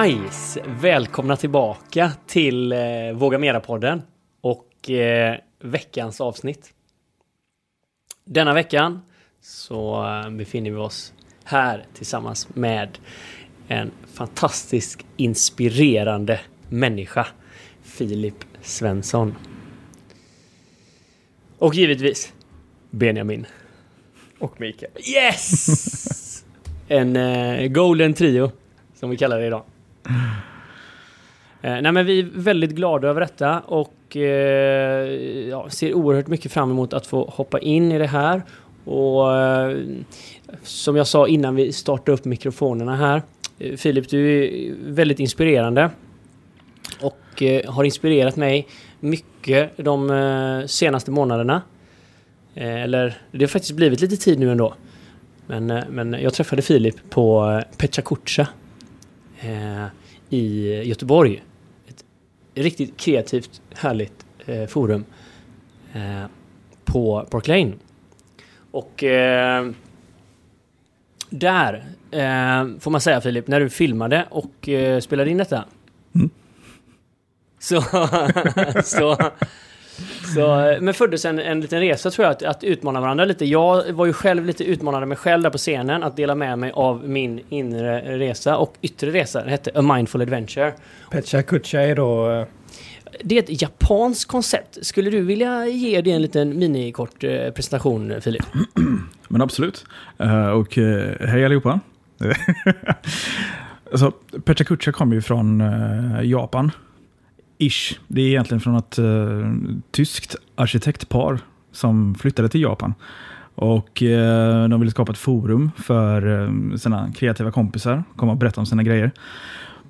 Nice! Välkomna tillbaka till Våga Mera-podden och veckans avsnitt. Denna veckan så befinner vi oss här tillsammans med en fantastisk, inspirerande människa, Filip Svensson. Och givetvis Benjamin. Och Mikael. Yes! En golden trio, som vi kallar det idag. Nej, men vi är väldigt glada över detta och ser oerhört mycket fram emot att få hoppa in i det här. Och som jag sa innan vi startade upp mikrofonerna här, Filip, du är väldigt inspirerande och har inspirerat mig mycket de senaste månaderna. Eller det har faktiskt blivit lite tid nu ändå. Men jag träffade Filip på PechaKucha i Göteborg. Ett riktigt kreativt, härligt forum på Parklane. Och där får man säga, Filip, när du filmade och spelade in detta så men föddes en liten resa, tror jag, att utmana varandra lite. Jag var ju själv lite utmanande mig själv där på scenen, att dela med mig av min inre resa och yttre resa. Den hette A Mindful Adventure. PechaKucha är då... Det är ett japanskt koncept. Skulle du vilja ge det en liten minikort presentation, Filip? Men absolut. Och hej allihopa. Alltså, PechaKucha kommer ju från Japan. Ish. Det är egentligen från ett tyskt arkitektpar som flyttade till Japan. Och de ville skapa ett forum för sina kreativa kompisar. Komma och berätta om sina grejer.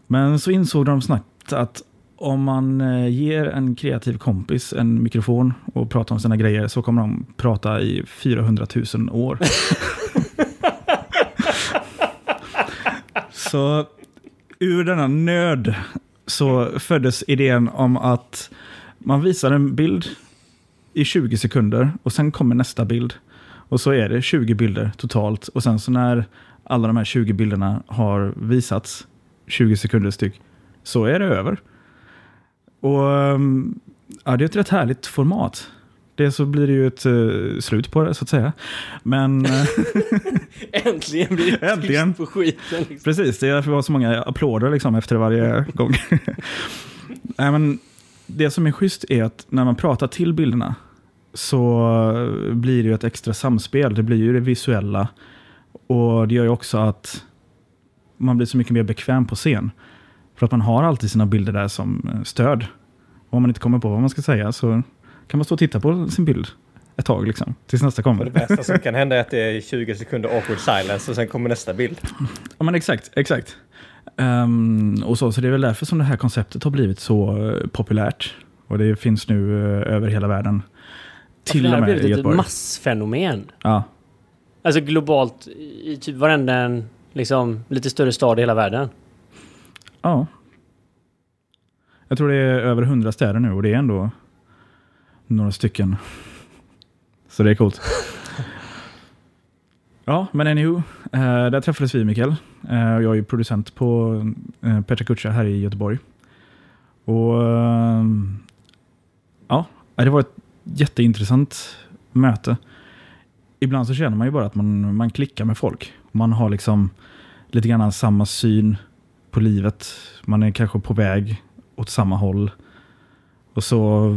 Men så insåg de snabbt att om man ger en kreativ kompis en mikrofon och pratar om sina grejer så kommer de prata i 400 000 år. Så ur denna nöd så föddes idén om att man visar en bild i 20 sekunder och sen kommer nästa bild. Och så är det 20 bilder totalt. Och sen så när alla de här 20 bilderna har visats 20 sekunder styck så är det över. Och ja, det är ett rätt härligt format. Det så blir det ju ett slut på det, så att säga. Men äntligen blir det äntligen på skiten. Liksom. Precis, det är därför det var så många applåder liksom, efter varje gång. Nej, men det som är schysst är att när man pratar till bilderna så blir det ju ett extra samspel. Det blir ju det visuella. Och det gör ju också att man blir så mycket mer bekväm på scen. För att man har alltid sina bilder där som stöd. Och om man inte kommer på vad man ska säga så kan man stå och titta på sin bild ett tag liksom, tills nästa kommer. Det bästa som kan hända är att det är 20 sekunder awkward silence och sen kommer nästa bild. Ja, men exakt. Och så det är väl därför som det här konceptet har blivit så populärt. Och det finns nu över hela världen. Till och med i Göteborg. Det har blivit ett massfenomen. Ja. Alltså globalt i typ varenda en, liksom, lite större stad i hela världen. Ja. Jag tror det är över 100 städer nu och det är ändå några stycken. Så det är coolt. Ja, men anywho. Där träffades vi, Mikael. Jag är ju producent på PechaKucha här i Göteborg. Och ja, det var ett jätteintressant möte. Ibland så känner man ju bara att man klickar med folk. Man har liksom lite grann samma syn på livet. Man är kanske på väg åt samma håll. Och så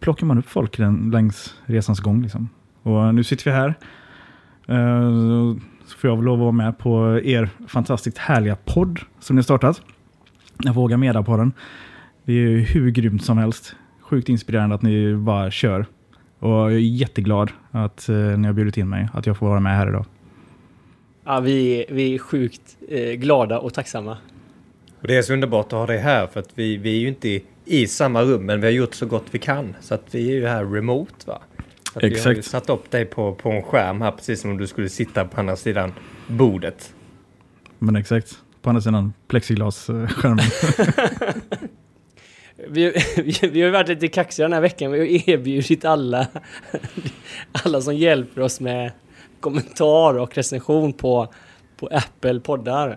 plockar man upp folk längs resans gång liksom. Och nu sitter vi här. Så får jag väl lov att vara med på er fantastiskt härliga podd som ni har startat. Jag vågar mera på den. Det är ju hur grymt som helst. Sjukt inspirerande att ni bara kör. Och jag är jätteglad att ni har bjudit in mig. Att jag får vara med här idag. Ja, vi är sjukt glada och tacksamma. Och det är så underbart att ha dig här, för att vi är ju inte i samma rum, men vi har gjort så gott vi kan. Så att vi är ju här remote, va? Så att exakt. Vi har ju satt upp dig på en skärm här, precis som om du skulle sitta på andra sidan bordet. Men exakt, på andra sidan plexiglasskärmen. Vi har ju varit lite kaxiga den här veckan. Vi har erbjudit alla som hjälper oss med kommentar och recension på Apple-poddar.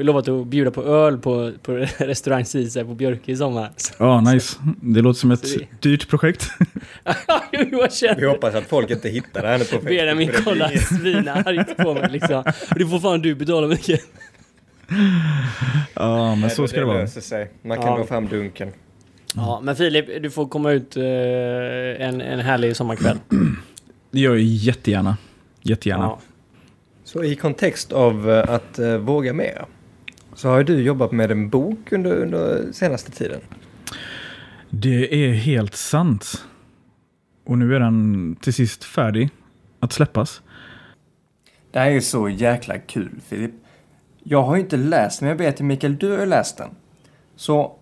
Vi lovat att bjuda på öl på restaurang Seaside på Björkö i sommar. Ja, nice. Det låter som ett dyrt projekt. Vi hoppas att folk inte hittar det här på Benjamin, kolla svinarigt på mig liksom. Du får fan du betala mycket. Ja, men så ska det vara. Man kan gå fram dunken. Ja, men Filip, du får komma ut en härlig sommarkväll. Det gör jag jättegärna. Jättegärna. Ja. Så i kontext av att våga mer, så har du jobbat med en bok under senaste tiden. Det är helt sant. Och nu är den till sist färdig att släppas. Det här är ju så jäkla kul, Filip. Jag har ju inte läst, men jag vet att Mikael, du har läst den. Så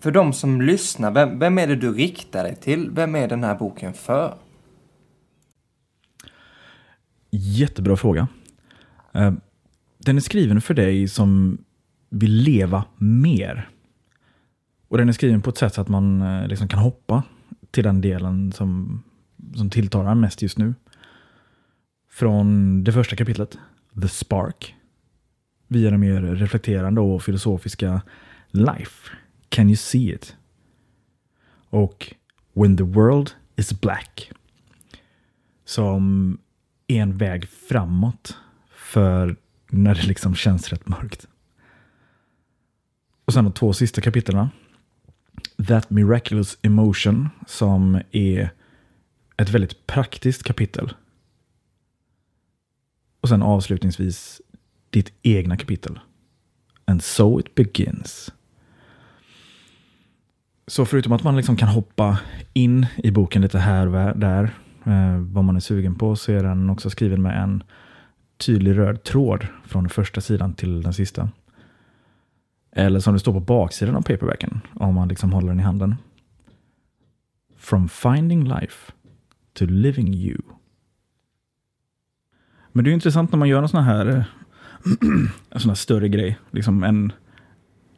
för de som lyssnar, vem är det du riktar dig till? Vem är den här boken för? Jättebra fråga. Den är skriven för dig som vill leva mer. Och den är skriven på ett sätt så att man liksom kan hoppa till den delen som tilltalar mest just nu. Från det första kapitlet, The Spark, via det mer reflekterande och filosofiska Life, Can You See It? Och When the World is Black, som en väg framåt för när det liksom känns rätt mörkt. Och sen de två sista kapitlerna, That Miraculous Emotion, som är ett väldigt praktiskt kapitel. Och sen avslutningsvis ditt egna kapitel, And So It Begins. Så förutom att man liksom kan hoppa in i boken lite här och där, vad man är sugen på, så är den också skriven med en tydlig röd tråd från den första sidan till den sista. Eller som det står på baksidan av paperbacken, om man liksom håller den i handen. From finding life to living you. Men det är intressant när man gör en sån här en sån här större grej, liksom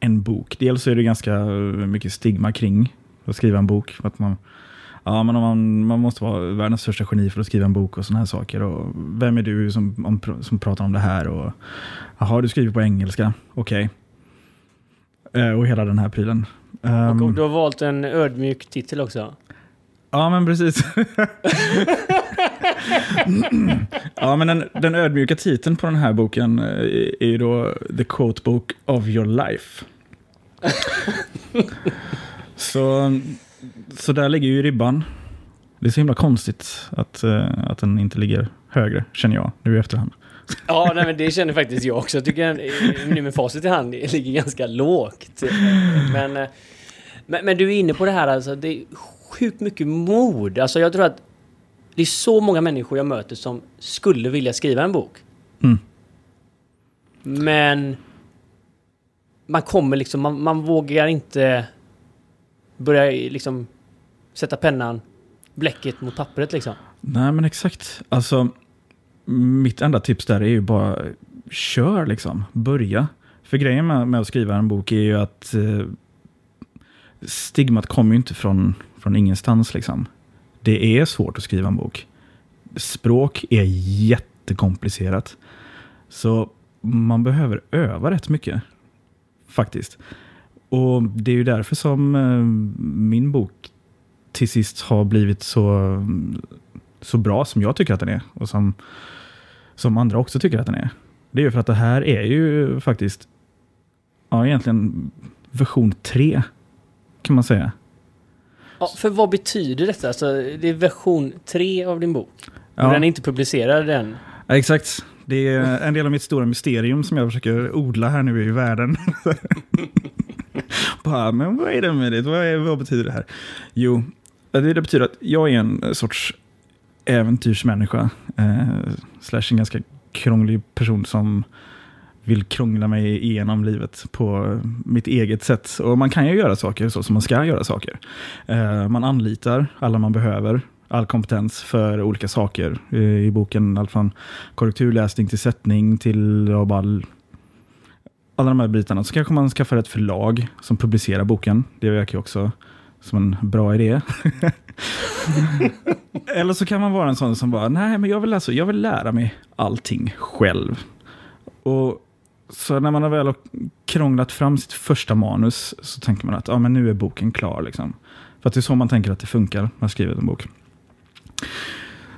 en bok. Dels är det ganska mycket stigma kring att skriva en bok, för att man måste vara världens största geni för att skriva en bok och såna här saker. Och vem är du som pratar om det här? Och jaha, du skriver på engelska. Okej. Och hela den här prylen. Och du har valt en ödmjuk titel också. Ja, men precis. Ja, men den ödmjuka titeln på den här boken är ju då The Quotebook of Your Life. Så där ligger ju ribban. Det är så himla konstigt att den inte ligger högre, känner jag nu i efterhand. Ja, nej, men det känner faktiskt jag också. Jag tycker nu med facit i hand ligger ganska lågt. Men du är inne på det här, alltså, det är sjukt mycket mod. Alltså, jag tror att det är så många människor jag möter som skulle vilja skriva en bok. Mm. Men man kommer liksom, man vågar inte börja liksom sätta pennan, bläcket mot pappret liksom. Nej, men exakt. Alltså, mitt enda tips där är ju bara kör liksom, börja. För grejen med att skriva en bok är ju att stigmat kommer ju inte från ingenstans liksom. Det är svårt att skriva en bok. Språk är jättekomplicerat. Så man behöver öva rätt mycket faktiskt. Och det är ju därför som min bok till sist har blivit så bra som jag tycker att den är. Och som andra också tycker att den är. Det är ju för att det här är ju faktiskt egentligen version 3 kan man säga. Ja, för vad betyder detta? Alltså, det är version 3 av din bok. Ja. Den är inte publicerad än. Ja, exakt. Det är en del av mitt stora mysterium som jag försöker odla här nu i världen. Bara, men vad är det med det? Vad betyder det här? Jo, det betyder att jag är en sorts äventyrsmänniska. Slash en ganska krånglig person som vill krångla mig igenom livet på mitt eget sätt. Och man kan ju göra saker så som man ska göra saker. Man anlitar alla man behöver, all kompetens för olika saker. I boken allt från korrekturläsning till sättning till alla de här bitarna. Så kanske man skaffar ett förlag som publicerar boken. Det verkar ju också som en bra idé. Eller så kan man vara en sån som bara, nej men jag vill lära mig allting själv. Och Så när man har väl krånglat fram sitt första manus så tänker man att ja, men nu är boken klar. Liksom. För att det är så man tänker att det funkar när man skriver en bok.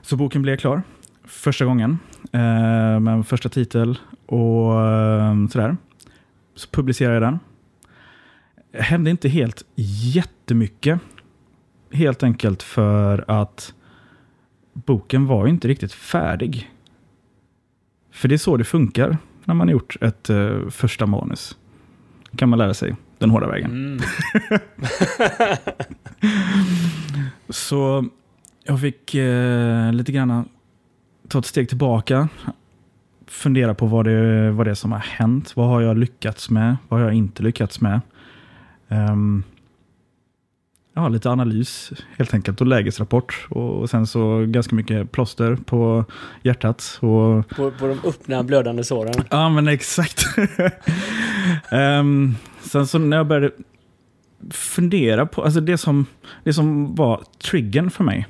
Så boken blev klar första gången med en första titel och sådär. Så publicerade jag den. Det hände inte helt jättemycket. Helt enkelt för att boken var ju inte riktigt färdig. För det är så det funkar när man har gjort ett första manus. Kan man lära sig den hårda vägen. Mm. Så jag fick lite grann ta ett steg tillbaka. Fundera på vad det är som har hänt. Vad har jag lyckats med? Vad har jag inte lyckats med? Ja, lite analys helt enkelt och lägesrapport och sen så ganska mycket plåster på hjärtat och på de öppna blödande såren. Ja, men exakt. Sen så när jag började fundera på, alltså det som var triggern för mig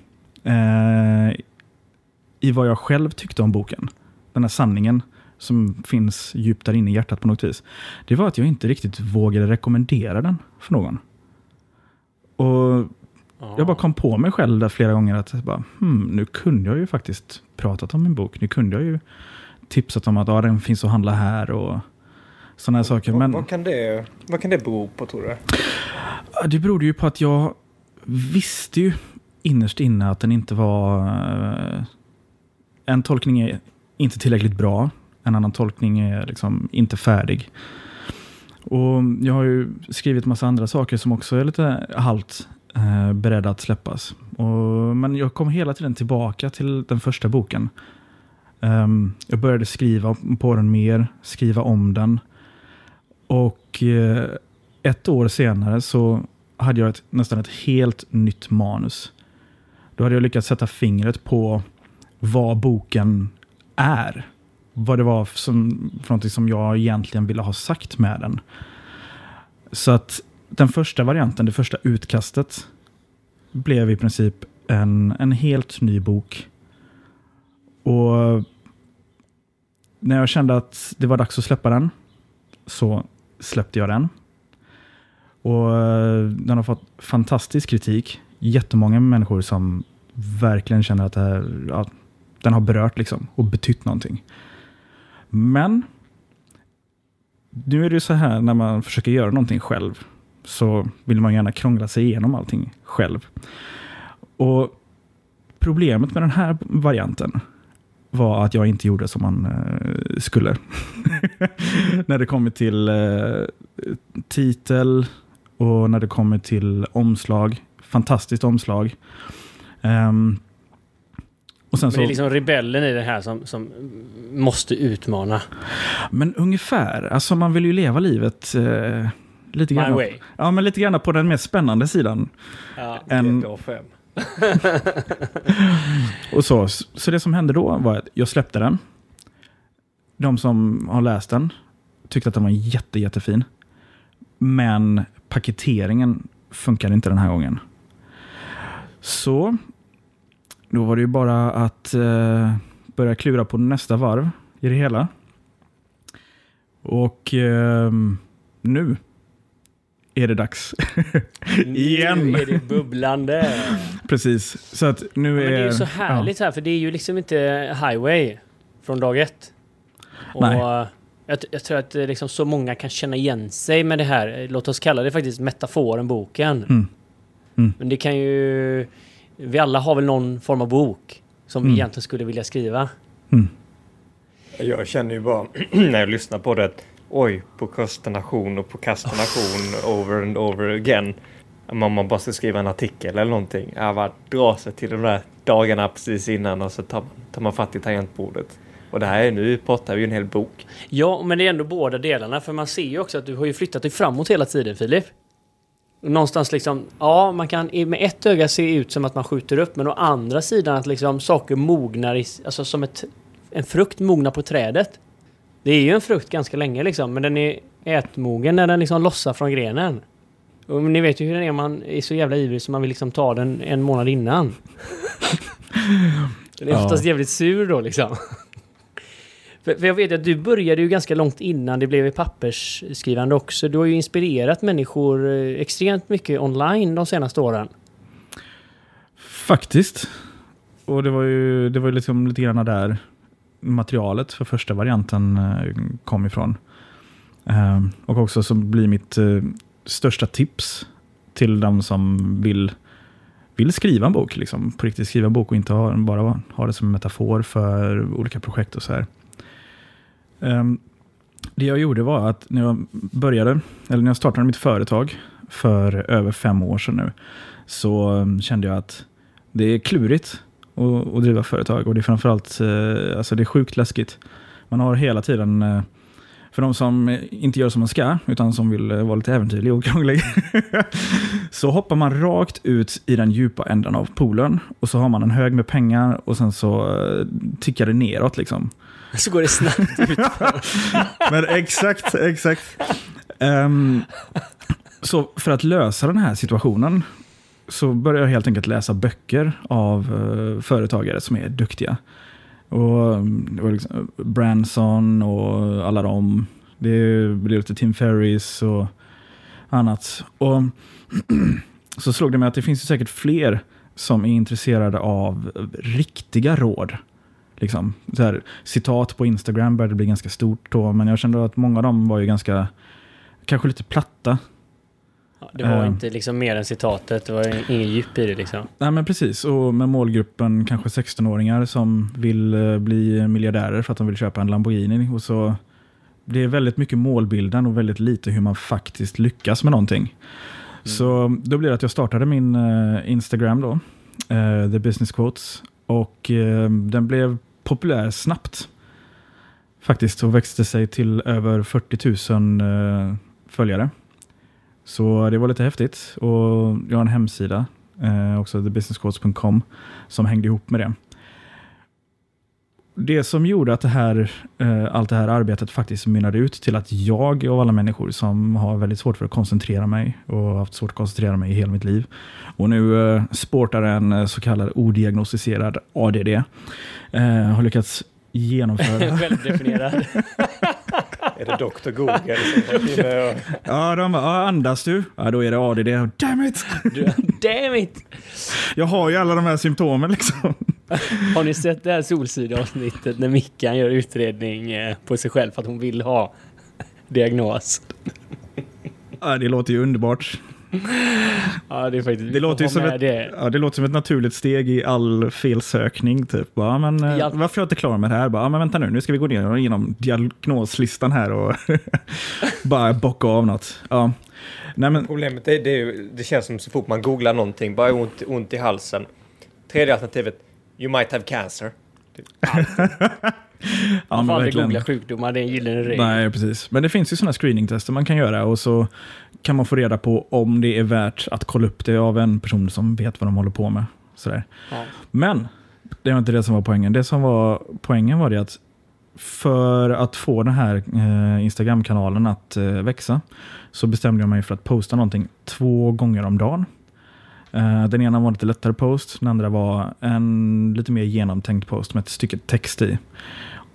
i vad jag själv tyckte om boken, den här sanningen som finns djupt där inne i hjärtat på något vis, det var att jag inte riktigt vågade rekommendera den för någon. Och jag bara kom på mig själv där flera gånger att bara, nu kunde jag ju faktiskt pratat om min bok. Nu kunde jag ju tipsat om att den finns att handla här och sådana här saker. Men vad kan det bero på, tror du? Det beror ju på att jag visste ju innerst inne att den inte var... En tolkning är inte tillräckligt bra. En annan tolkning är liksom inte färdig. Och jag har ju skrivit massa andra saker som också är lite halvt beredda att släppas. Men jag kom hela tiden tillbaka till den första boken. Jag började skriva på den mer, skriva om den. Och ett år senare så hade jag nästan ett helt nytt manus. Då hade jag lyckats sätta fingret på vad boken är. Vad det var för någonting som jag egentligen ville ha sagt med den. Så att den första varianten, det första utkastet, blev i princip en helt ny bok. Och när jag kände att det var dags att släppa den, så släppte jag den. Och den har fått fantastisk kritik. Jättemånga människor som verkligen känner att det här, ja, den har berört liksom och betytt någonting. Men nu är det ju så här, när man försöker göra någonting själv så vill man gärna krångla sig igenom allting själv. Och problemet med den här varianten var att jag inte gjorde som man skulle. När det kommer till titel och när det kommer till omslag. Fantastiskt omslag. Men det är liksom rebellen i det här som måste utmana. Men ungefär. Alltså man vill ju leva livet lite grann. My way. Ja, men lite grann på den mer spännande sidan. Ja, och så det som hände då var att jag släppte den. De som har läst den tyckte att den var jättefin. Men paketeringen funkade inte den här gången. Så... Då var det ju bara att börja klura på nästa varv i det hela. Och nu är det dags. Igen. Nu är det bubblande. Precis. Så att nu men det är ju så härligt här, för det är ju liksom inte highway från dag ett. Och nej. Jag tror att liksom så många kan känna igen sig med det här. Låt oss kalla det faktiskt metaforen, boken. Mm. Mm. Men det kan ju... Vi alla har väl någon form av bok som vi egentligen skulle vilja skriva. Mm. Jag känner ju bara när jag lyssnar på det att oj, prokrastination over and over again. Om man bara ska skriva en artikel eller någonting. Jag bara drar sig till de där dagarna precis innan och så tar man fatt i tangentbordet. Och det här är nu pratar vi en hel bok. Ja, men det är ändå båda delarna. För man ser ju också att du har ju flyttat dig framåt hela tiden, Filip. Någonstans liksom, ja, man kan med ett öga se ut som att man skjuter upp, men å andra sidan att liksom saker mognar alltså som en frukt mognar på trädet. Det är ju en frukt ganska länge liksom, men den är ätmogen när den liksom lossar från grenen. Och ni vet ju hur den är, man är så jävla ivrig så man vill liksom ta den en månad innan. Den är oftast jävligt sur då liksom. För jag vet att du började ju ganska långt innan det blev pappersskrivande också. Du har ju inspirerat människor extremt mycket online de senaste åren. Faktiskt. Och det var ju liksom lite grann där materialet för första varianten kom ifrån. Och också så blir mitt största tips till dem som vill skriva en bok, liksom, på riktigt skriva en bok och inte bara ha det som en metafor för olika projekt och så här. Det jag gjorde var att när jag startade mitt företag för över 5 år sedan nu, så kände jag att det är klurigt att driva företag, och det är framförallt alltså det är sjukt läskigt. Man har hela tiden, för de som inte gör som man ska utan som vill vara lite äventyrlig och krånglig så hoppar man rakt ut i den djupa änden av poolen, och så har man en hög med pengar och sen så tickar det neråt liksom. Så går det snabbt ut. Men exakt. Så för att lösa den här situationen så började jag helt enkelt läsa böcker av företagare som är duktiga. Och det var liksom Branson och alla dem. Det blev lite Tim Ferriss och annat. Och så slog det mig att det finns ju säkert fler som är intresserade av riktiga råd. Liksom, så här, citat på Instagram började bli ganska stort då, men jag kände att många av dem var ju ganska, kanske lite platta. Ja, det var inte liksom mer än citatet, det var ingen djup i det liksom. Nej, men precis, och med målgruppen kanske 16-åringar som vill bli miljardärer för att de vill köpa en Lamborghini, och så det är väldigt mycket målbilden och väldigt lite hur man faktiskt lyckas med någonting. Så då blev det att jag startade min Instagram då, The Business Quotes, och den blev populär snabbt faktiskt, och växte sig till över 40 000 följare. Så det var lite häftigt, och jag har en hemsida också, TheBusinessCodes.com, som hängde ihop med det. Det som gjorde att allt det här arbetet faktiskt mynnade ut till att jag, och alla människor som har väldigt svårt för att koncentrera mig, och har haft svårt att koncentrera mig i hela mitt liv, och nu sportar en så kallad odiagnostiserad ADD, har lyckats genomföra... Självdefinierad. Är det Dr. Google? Ja, de bara, andas du? Ja, då är det ADD. Damn it! Damn it! Jag har ju alla de här symptomen liksom. Har ni sett det här Solsida-avsnittet när Mickan gör utredning på sig själv för att hon vill ha diagnos? Ja, det låter ju underbart. Ja, det är faktiskt, det låter ju som ett naturligt steg i all felsökning typ. Ja, men varför är jag inte klar med det här? Ja, men vänta nu ska vi gå ner genom diagnoslistan här och bara bocka av något. Ja. Nej, men problemet är det känns som så fort man googlar någonting, bara ont i halsen. Tredje alternativet, you might have cancer. Ja, man får aldrig googla sjukdomar, det är en gyllene regel. Nej, precis. Men det finns ju sådana screeningtester man kan göra, och så kan man få reda på om det är värt att kolla upp det av en person som vet vad de håller på med. Sådär. Ja. Men det var inte det som var poängen. Det som var poängen var det att för att få den här Instagram-kanalen att växa, så bestämde jag mig för att posta någonting 2 gånger om dagen. Den ena var lite lättare post, den andra var en lite mer genomtänkt post med ett stycke text i.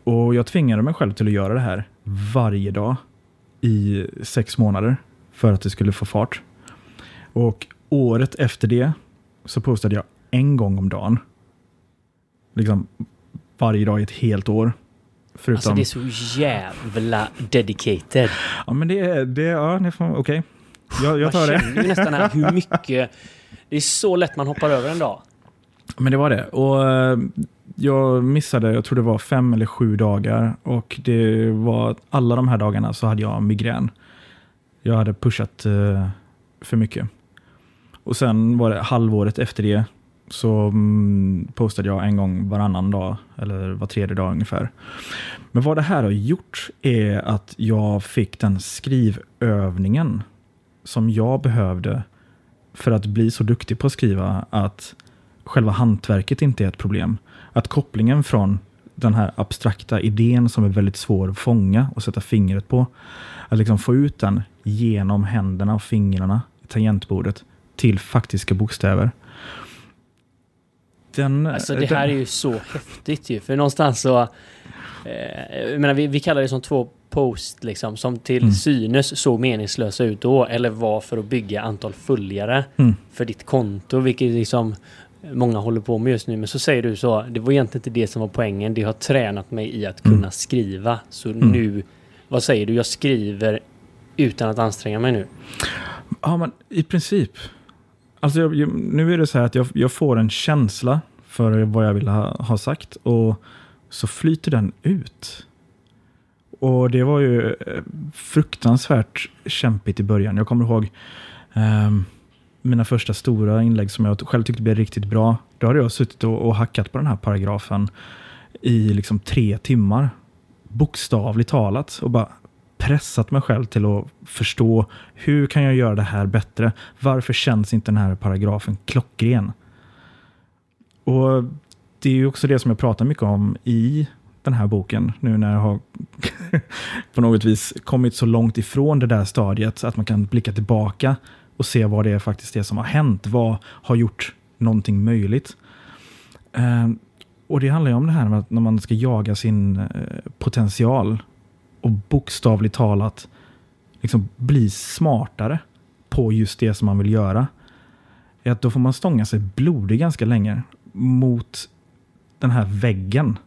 Och jag tvingade mig själv till att göra det här varje dag i 6 månader för att det skulle få fart. Och året efter det så postade jag 1 gång om dagen. Liksom varje dag i ett helt år. Förutom... Alltså det är så jävla dedicated. Ja, men det får man, okej. Jag tar det. Man känner ju nästan här hur mycket... Det är så lätt man hoppar över en dag. Men det var det. Och jag missade, jag tror det var 5 eller 7 dagar. Och det var alla de här dagarna så hade jag migrän. Jag hade pushat för mycket. Och sen var det halvåret efter det så postade jag 1 gång varannan dag. Eller var 3:e dag ungefär. Men vad det här har gjort är att jag fick den skrivövningen som jag behövde för att bli så duktig på att skriva, att själva hantverket inte är ett problem. Att kopplingen från den här abstrakta idén som är väldigt svår att fånga och sätta fingret på, att liksom få ut den genom händerna och fingrarna i tangentbordet till faktiska bokstäver. Alltså det här är ju så häftigt ju, för någonstans så Jag menar, vi kallar det som två post liksom, som till synes såg meningslösa ut då, eller var för att bygga antal följare för ditt konto, vilket liksom många håller på med just nu. Men så säger du så, det var egentligen inte det som var poängen. Det har tränat mig i att kunna skriva. Så nu, vad säger du? Jag skriver utan att anstränga mig nu. Ja, men i princip. Alltså nu är det så här att jag får en känsla för vad jag vill ha sagt. Och så flyter den ut. Och det var ju fruktansvärt kämpigt i början. Jag kommer ihåg mina första stora inlägg som jag själv tyckte blev riktigt bra. Då hade jag suttit och hackat på den här paragrafen i liksom 3 timmar. Bokstavligt talat. Och bara pressat mig själv till att förstå, hur kan jag göra det här bättre? Varför känns inte den här paragrafen klockren? Och det är ju också det som jag pratar mycket om i den här boken. Nu när jag har på något vis kommit så långt ifrån det där stadiet att man kan blicka tillbaka och se vad det är faktiskt det som har hänt. Vad har gjort någonting möjligt? Och det handlar ju om det här med att när man ska jaga sin potential och bokstavligt talat liksom bli smartare på just det som man vill göra. Att då får man stånga sig blodig ganska länge mot den här väggen.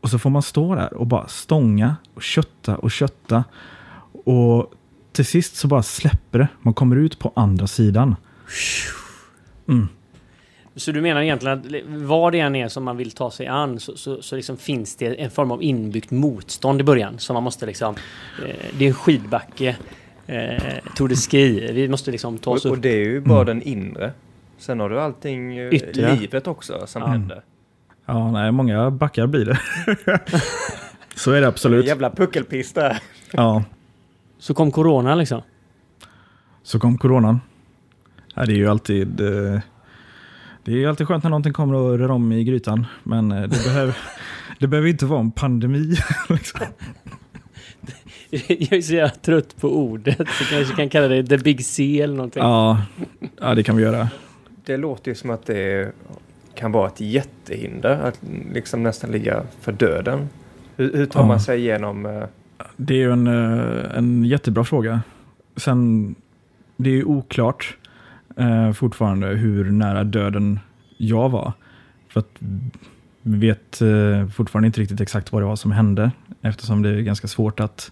Och så får man stå där och bara stånga och kötta. Och till sist så bara släpper det. Man kommer ut på andra sidan. Så du menar egentligen att vad det än är som man vill ta sig an så liksom finns det en form av inbyggt motstånd i början. Så man måste liksom, det är en skidbacke, Tour de Ski. Vi måste liksom ta oss upp. Och det är ju bara den inre. Sen har du allting yttre. Livet också som händer. Ja, nej, många backar blir det. Så är det absolut. En jävla puckelpista. Ja. Så kom corona liksom. Så kom coronan. Det är ju alltid skönt när någonting kommer och rör om i grytan, men det behöver inte vara en pandemi liksom. Jag är så jävla trött på ordet, så kanske kan kalla det The Big C eller någonting. Ja, det kan vi göra. Det låter ju som att det kan vara ett jättehinder att liksom nästan ligga för döden. Hur tar man sig igenom? Det är ju en jättebra fråga. Sen, det är ju oklart fortfarande hur nära döden jag var. För att vi vet fortfarande inte riktigt exakt vad det var som hände, eftersom det är ganska svårt att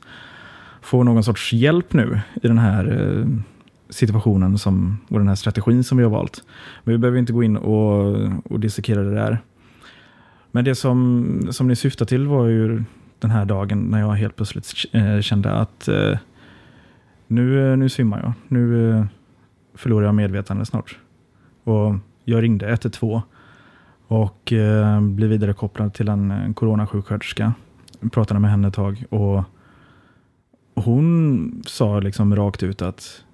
få någon sorts hjälp nu i den här situationen och den här strategin som vi har valt. Men vi behöver inte gå in och dissekera det där. Men det som ni syftar till var ju den här dagen när jag helt plötsligt kände att nu svimmar jag. Nu förlorar jag medvetande snart. Och jag ringde 112 och blev vidarekopplad till en coronasjuksköterska. Jag pratade med henne ett tag och hon sa liksom rakt ut att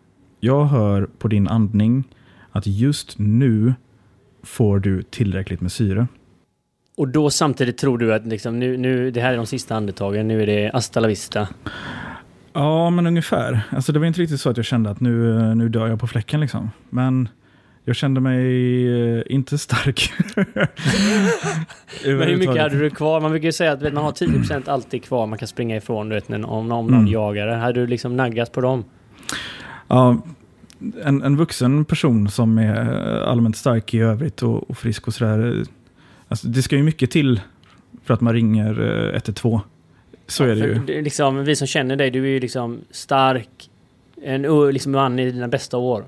jag hör på din andning att just nu får du tillräckligt med syre. Och då samtidigt tror du att liksom nu det här är de sista andetagen, nu är det hasta la vista. Ja, men ungefär. Alltså det var inte riktigt så att jag kände att nu dör jag på fläcken liksom. Men jag kände mig inte stark. Men hur mycket hade du kvar? Man brukar ju säga att man har 10% alltid kvar man kan springa ifrån, du vet, om någon jagare. Hade du liksom naggat på dem? Ja, en vuxen person som är allmänt stark i övrigt och frisk och sådär. Alltså det ska ju mycket till för att man ringer 112. Så är det ju. För, liksom, vi som känner dig, du är ju liksom stark, en liksom man i dina bästa år.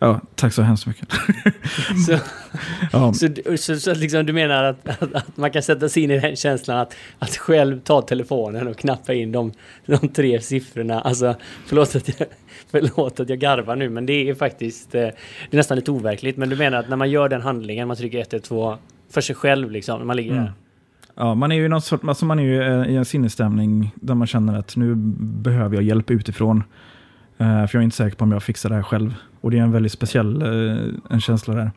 Ja, tack så hemskt mycket. Så liksom, du menar att man kan sätta sig in i den känslan att själv ta telefonen och knappa in de 3 siffrorna. Alltså, förlåt att jag garvar nu, men det är faktiskt, det är nästan lite overkligt. Men du menar att när man gör den handlingen, man trycker 112 för sig själv liksom, när man ligger där. Ja, man är ju man är ju i en sinnesstämning där man känner att nu behöver jag hjälp utifrån. För jag är inte säker på om jag fixar det här själv. Och det är en väldigt speciell en känsla där.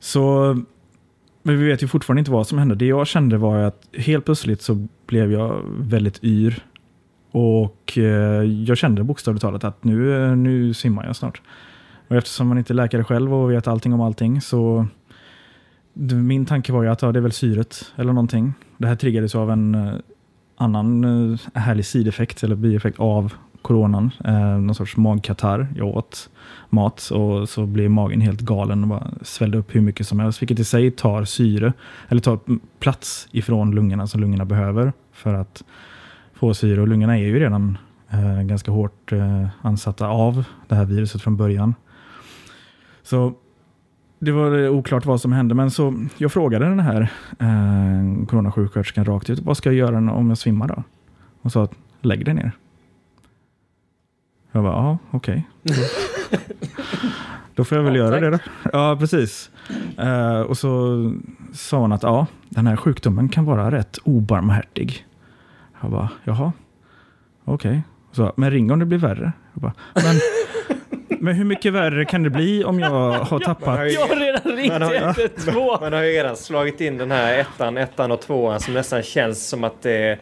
Så, men vi vet ju fortfarande inte vad som hände. Det jag kände var att helt plötsligt så blev jag väldigt yr. Och jag kände bokstavligt talat att nu simmar jag snart. Och eftersom man inte är läkare själv och vet allting om allting, så Min tanke var ju att ja, det är väl syret eller någonting. Det här triggades av en annan härlig sideffekt eller bieffekt av coronan. Någon sorts magkatarr. Jag åt mat och så blev magen helt galen och bara svällde upp hur mycket som helst. Vilket i sig tar syre eller tar plats ifrån lungorna som lungorna behöver för att få syre. Och lungorna är ju redan ganska hårt ansatta av det här viruset från början. Så det var oklart vad som hände, men så jag frågade den här coronasjuksköterskan rakt ut, vad ska jag göra om jag svimmar då? Hon sa att lägg dig ner. Jag bara, ja, okej. Okay. Då får jag väl göra det då. Ja, precis. Och så sa hon att ja, den här sjukdomen kan vara rätt obarmhärtig. Jag bara, jaha, okej. Okay. Men ring om det blir värre. Jag bara, men hur mycket värre kan det bli om jag har tappat? Jag har redan ringt 112. Man har ju redan slagit in den här ettan och tvåan som nästan känns som att det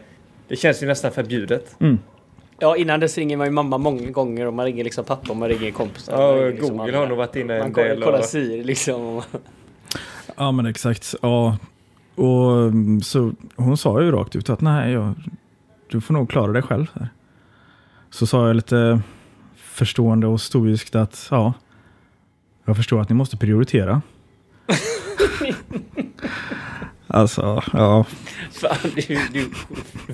känns ju nästan förbjudet. Mm. Ja, innan dess ringer man ju mamma många gånger och man ringer liksom pappa och man ringer kompisar. Ja, Google liksom har nog varit inne en del. Man kollar syr liksom. Ja, men exakt. Ja. Och så hon sa ju rakt ut att nej, du får nog klara dig själv här. Så sa jag lite förstående och stoiskt att ja, jag förstår att ni måste prioritera. Alltså, ja. Fan, det är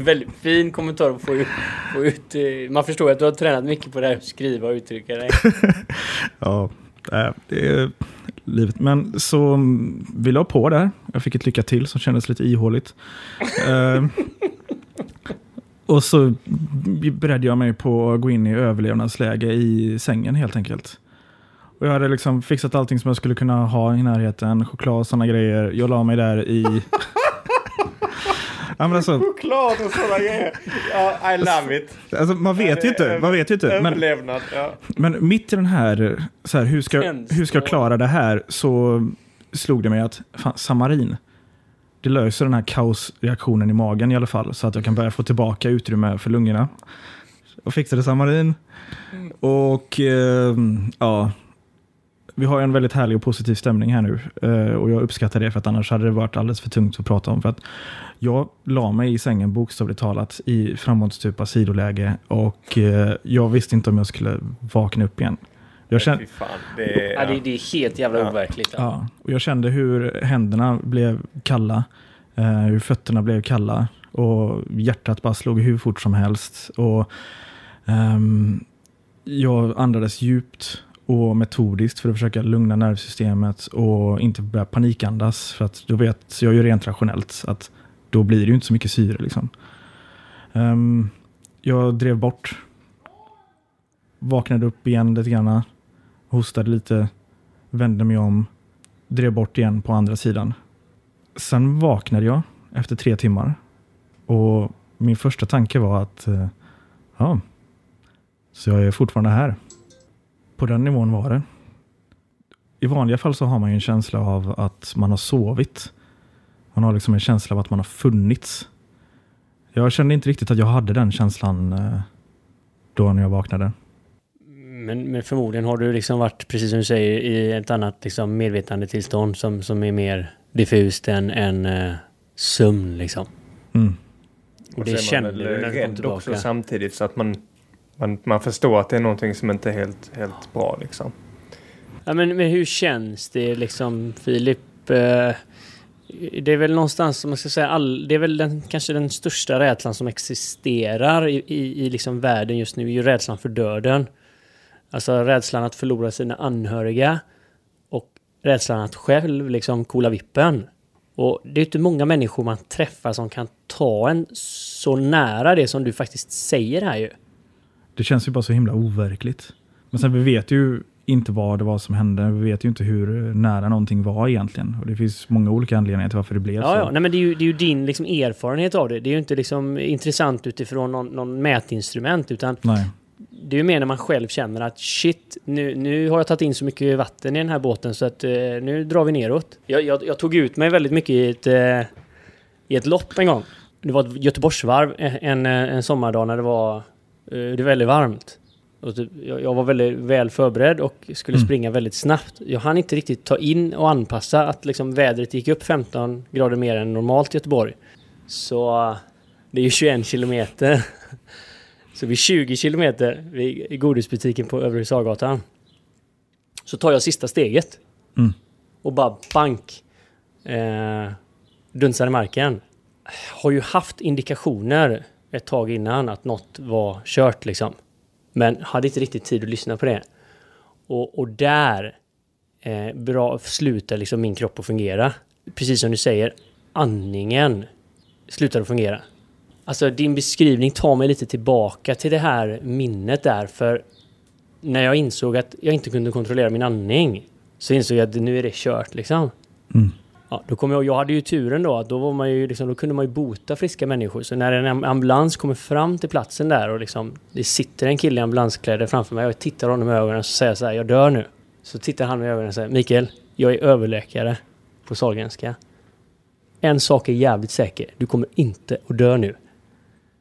väldigt fin kommentar att få ut. Man förstår att du har tränat mycket på det här att skriva och uttrycka dig. Ja, det är livet. Men så ville jag på där. Jag fick ett lycka till som kändes lite ihåligt. Och så beredde jag mig på att gå in i överlevnadsläge i sängen helt enkelt. Och jag hade liksom fixat allting som jag skulle kunna ha i närheten. Choklad och sådana grejer. Jag la mig där i... ja, men alltså... Choklad och sådana grejer. Ja, I love it. Alltså, man vet ju inte. Överlevnad, ja. Men mitt i den här, så här hur ska jag klara det här? Så slog det mig att fan, samarin. Det löser den här kaosreaktionen i magen i alla fall. Så att jag kan börja få tillbaka utrymme för lungorna. Och fixade samarin. Och ja... Vi har en väldigt härlig och positiv stämning här nu. Och jag uppskattar det för att annars hade det varit alldeles för tungt att prata om. För att jag la mig i sängen bokstavligt talat i framåtstupa sidoläge. Och jag visste inte om jag skulle vakna upp igen. Jag kände... Fan, det är helt jävla overkligt. Ja. Ja. Och jag kände hur händerna blev kalla. Hur fötterna blev kalla. Och hjärtat bara slog hur fort som helst. Och jag andades djupt och metodiskt för att försöka lugna nervsystemet och inte börja panikandas, för att då vet jag ju rent rationellt att då blir det ju inte så mycket syre liksom. Jag drev bort, vaknade upp igen lite grann, hostade lite, vände mig om, drev bort igen på andra sidan. Sen vaknade jag efter 3 timmar och min första tanke var att ja, så jag är fortfarande här. På den nivån var det. I vanliga fall så har man ju en känsla av att man har sovit. Man har liksom en känsla av att man har funnits. Jag kände inte riktigt att jag hade den känslan då när jag vaknade. Men förmodligen har du liksom varit, precis som du säger, i ett annat liksom medvetande tillstånd som är mer diffust än sömn liksom. Mm. Och det känner du när du kom tillbaka. Också samtidigt så att man förstår att det är någonting som inte är helt bra liksom. Ja, men hur känns det liksom, Filip? Det är väl någonstans som man ska säga, det är väl kanske den största rädslan som existerar i liksom världen just nu, är ju rädslan för döden. Alltså rädslan att förlora sina anhöriga och rädslan att själv liksom kolla vippen. Och det är inte många människor man träffar som kan ta en så nära det som du faktiskt säger här ju. Det känns ju bara så himla overkligt. Men sen vi vet ju inte vad det var som hände. Vi vet ju inte hur nära någonting var egentligen. Och det finns många olika anledningar till varför det blev så. Ja. Nej, men det är ju din liksom erfarenhet av det. Det är ju inte liksom intressant utifrån någon mätinstrument. Utan nej. Det är ju mer när man själv känner att shit, nu har jag tagit in så mycket vatten i den här båten så att nu drar vi neråt. Jag tog ut mig väldigt mycket i ett lopp en gång. Det var ett Göteborgsvarv en sommardag när det var väldigt varmt. Och typ, jag var väldigt väl förberedd och skulle springa väldigt snabbt. Jag hann inte riktigt ta in och anpassa att liksom vädret gick upp 15 grader mer än normalt i Göteborg. Så det är ju 21 kilometer. Så vid 20 kilometer i godisbutiken på Övre Hysargatan så tar jag sista steget. Och bara bank. Dunsar i marken. Har ju haft indikationer ett tag innan att något var kört liksom. Men hade inte riktigt tid att lyssna på det. Och där slutar liksom min kropp att fungera. Precis som du säger, andningen slutar att fungera. Alltså din beskrivning tar mig lite tillbaka till det här minnet där. För när jag insåg att jag inte kunde kontrollera min andning så insåg jag att nu är det kört liksom. Ja, då kom jag hade ju turen då att då var man ju liksom, då kunde man ju bota friska människor. Så när en ambulans kommer fram till platsen där och liksom, det sitter en kille i ambulanskläder framför mig och jag tittar honom i ögonen och säger så här, jag dör nu. Så tittar han i ögonen och säger, Mikael, jag är överläkare på Sahlgrenska. En sak är jävligt säker, du kommer inte att dö nu.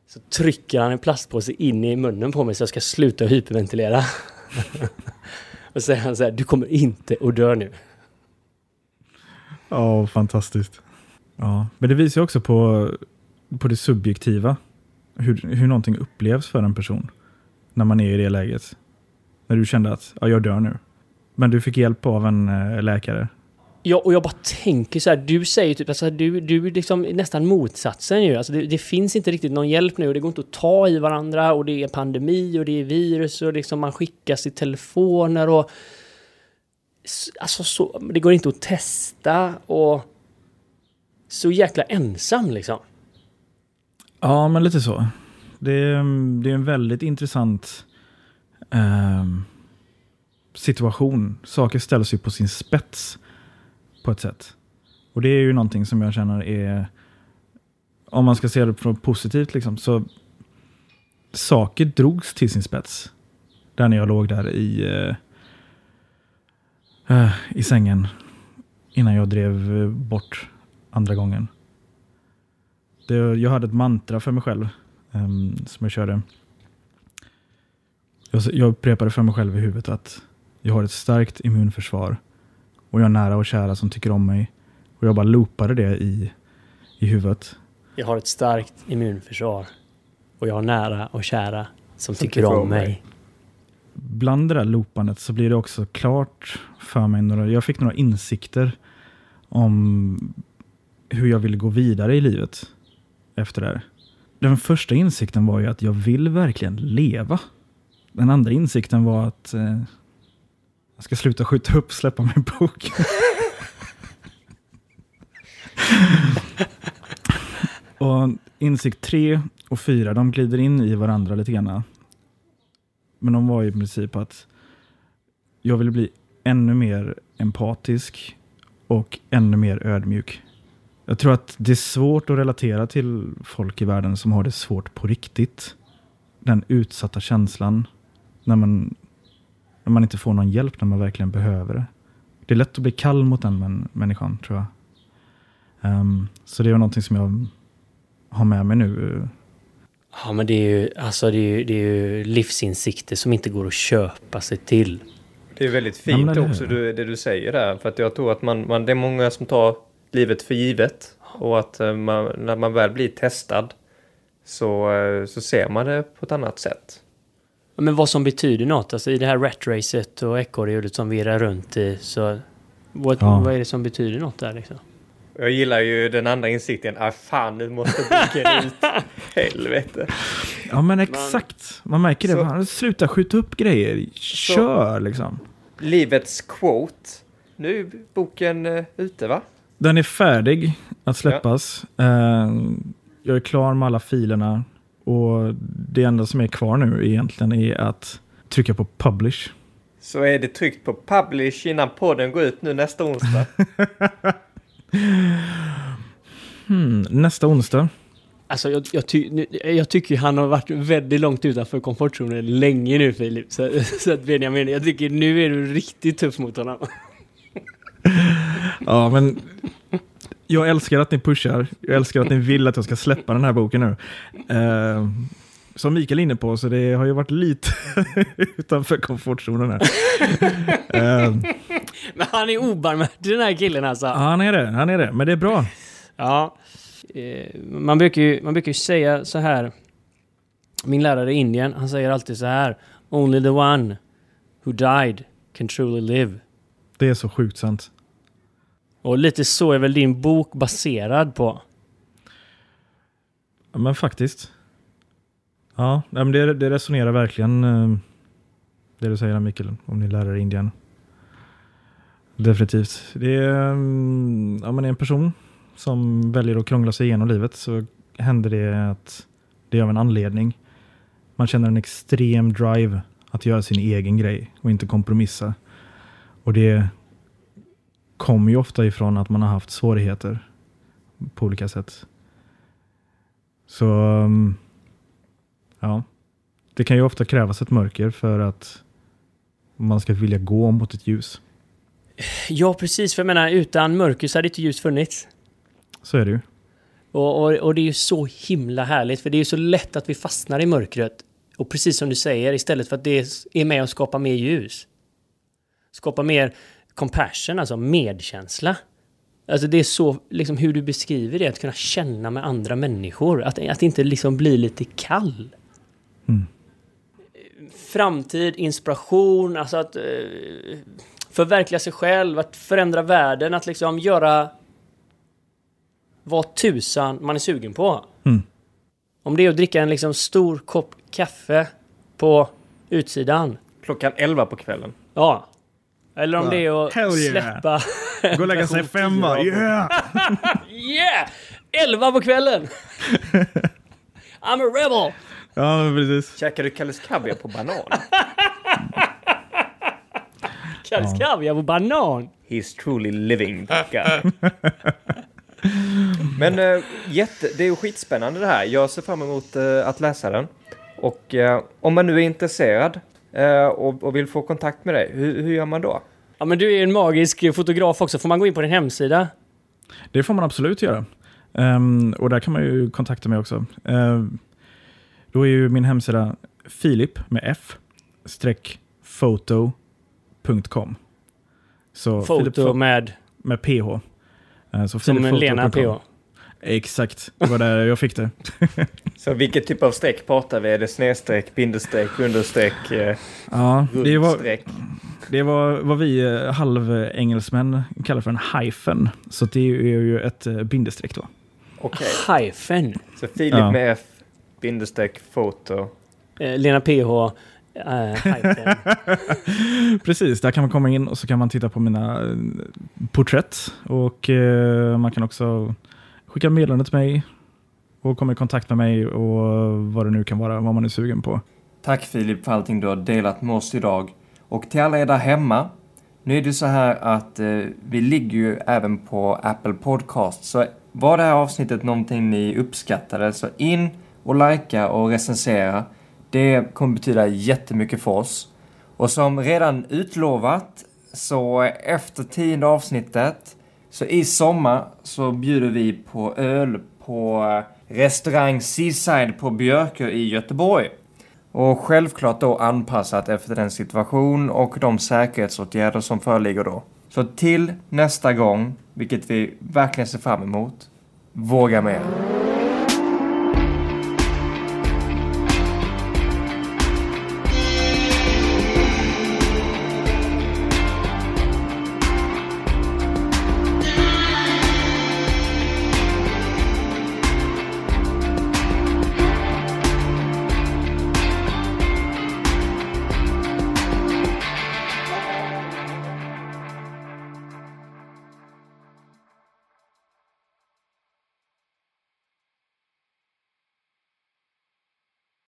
Så trycker han en plastpåse in i munnen på mig så jag ska sluta hyperventilera. Och säger han så här, du kommer inte att dö nu. Ja, fantastiskt. Ja, men det visar ju också på det subjektiva. Hur någonting upplevs för en person när man är i det läget. När du kände att, ja, jag dör nu. Men du fick hjälp av en läkare. Ja, och jag bara tänker så här, du säger typ, alltså, du liksom nästan motsatsen ju. Alltså, det finns inte riktigt någon hjälp nu och det går inte att ta i varandra och det är pandemi och det är virus och liksom man skickas i telefoner och alltså så, det går inte att testa och så jäkla ensam liksom. Ja, men lite så. Det är en väldigt intressant situation. Saker ställs ju på sin spets på ett sätt. Och det är ju någonting som jag känner är, om man ska se det från positivt liksom, så saker drogs till sin spets. Där när jag låg där i sängen innan jag drev bort andra gången. Jag hade ett mantra för mig själv som jag körde. Jag upprepade för mig själv i huvudet att jag har ett starkt immunförsvar och jag är nära och kära som tycker om mig. Och jag bara loopade det i huvudet. Jag har ett starkt immunförsvar och jag är nära och kära som tycker om mig. Bland det där loopandet så blir det också klart för mig. Jag fick några insikter om hur jag ville gå vidare i livet efter det här. Den första insikten var ju att jag vill verkligen leva. Den andra insikten var att jag ska sluta skjuta upp, släppa min bok. Och insikt 3 och 4, de glider in i varandra lite grann. Men de var i princip att jag ville bli ännu mer empatisk och ännu mer ödmjuk. Jag tror att det är svårt att relatera till folk i världen som har det svårt på riktigt. Den utsatta känslan när man inte får någon hjälp när man verkligen behöver det. Det är lätt att bli kall mot den människan, tror jag. Så det är någonting som jag har med mig nu. Ja, men det är ju livsinsikter som inte går att köpa sig till. Det är väldigt fint också det du säger där. För att jag tror att det är många som tar livet för givet. Och att när man väl blir testad så ser man det på ett annat sätt. Men vad som betyder något. Alltså i det här rat-racet och ekorrhjulet som virrar runt i. Så vad är det som betyder något där liksom? Jag gillar ju den andra insikten. Fan, nu måste bygga ut. Helvete. Ja, men exakt. Man märker det. Man slutar skjuta upp grejer. Kör liksom. Livets quote. Nu är boken ute, va? Den är färdig att släppas. Ja. Jag är klar med alla filerna. Och det enda som är kvar nu egentligen är att trycka på publish. Så är det tryckt på publish innan podden går ut nu nästa onsdag. Nästa onsdag. Alltså jag tycker han har varit väldigt långt utanför komfortzonen länge nu, Filip. Så att Benjamin, jag tycker nu är du riktigt tuff mot honom. Ja, men jag älskar att ni pushar. Jag älskar att ni vill att jag ska släppa den här boken nu. som Mikael är inne på, så det har ju varit lite utanför komfortzonen här. Men han är obarmhärtig, den här killen alltså. Han är det, men det är bra. Ja, man brukar ju säga så här. Min lärare i Indien, han säger alltid så här: only the one who died can truly live. Det är så sjukt sant. Och lite så är väl din bok baserad på? Ja, men faktiskt. Ja, men det resonerar verkligen det du säger, Mikael, om ni lärare i Indien. Definitivt. Det är, om man är en person som väljer att krångla sig igenom livet, så händer det att det är av en anledning. Man känner en extrem drive att göra sin egen grej och inte kompromissa. Och det kommer ju ofta ifrån att man har haft svårigheter på olika sätt. Så ja, det kan ju ofta krävas ett mörker för att man ska vilja gå mot ett ljus. Ja, precis. För jag menar, utan mörker så hade inte ljus funnits. Så är det ju. Och det är ju så himla härligt, för det är ju så lätt att vi fastnar i mörkret. Och precis som du säger, istället för att det är med att skapa mer ljus. Skapa mer compassion, alltså medkänsla. Alltså det är så, liksom, hur du beskriver det, att kunna känna med andra människor. Att inte liksom bli lite kall. Mm. Framtid, inspiration, alltså att förverkliga sig själv, att förändra världen, att liksom göra vad tusan man är sugen på. Mm. Om det är att dricka en liksom stor kopp kaffe på utsidan. Klockan 11 på kvällen. Ja. Eller om det är att släppa... Gå och lägga sig 5. Yeah! Yeah! 11 på kvällen! I'm a rebel! Ja, precis. Käkar du Kalles kaviar på banan? Kalles kaviar på banan? He's truly living, that guy. Men det är ju skitspännande det här. Jag ser fram emot att läsa den. Och om man nu är intresserad och vill få kontakt med dig, hur gör man då? Ja, men du är ju en magisk fotograf också. Får man gå in på din hemsida? Det får man absolut göra. Och där kan man ju kontakta mig också. Då är ju min hemsida Filip med F-foto.com. Så foto med PH. Så som en Lena PH. Exakt, det var där jag fick det. Så vilket typ av streck pratar vi? Är det snedstreck, bindestreck, understreck, ja, rundstreck? Det var vad vi halvengelsmän kallar för en hyphen. Så det är ju ett bindestreck då. Okej. Okay. Hyphen. Så Filip med F, bindestreck, foto. Lena PH, hyphen. Precis, där kan man komma in och så kan man titta på mina porträtt. Och man kan också... skicka meddelandet till mig och kom i kontakt med mig och vad det nu kan vara, vad man är sugen på. Tack Filip för allting du har delat med oss idag. Och till alla er där hemma, nu är det så här att vi ligger ju även på Apple Podcast. Så var det här avsnittet någonting ni uppskattade, så in och likea och recensera. Det kommer betyda jättemycket för oss. Och som redan utlovat, så efter 10:e avsnittet, så i sommar så bjuder vi på öl på restaurang Seaside på Björkö i Göteborg. Och självklart då anpassat efter den situation och de säkerhetsåtgärder som föreligger då. Så till nästa gång, vilket vi verkligen ser fram emot, våga mer.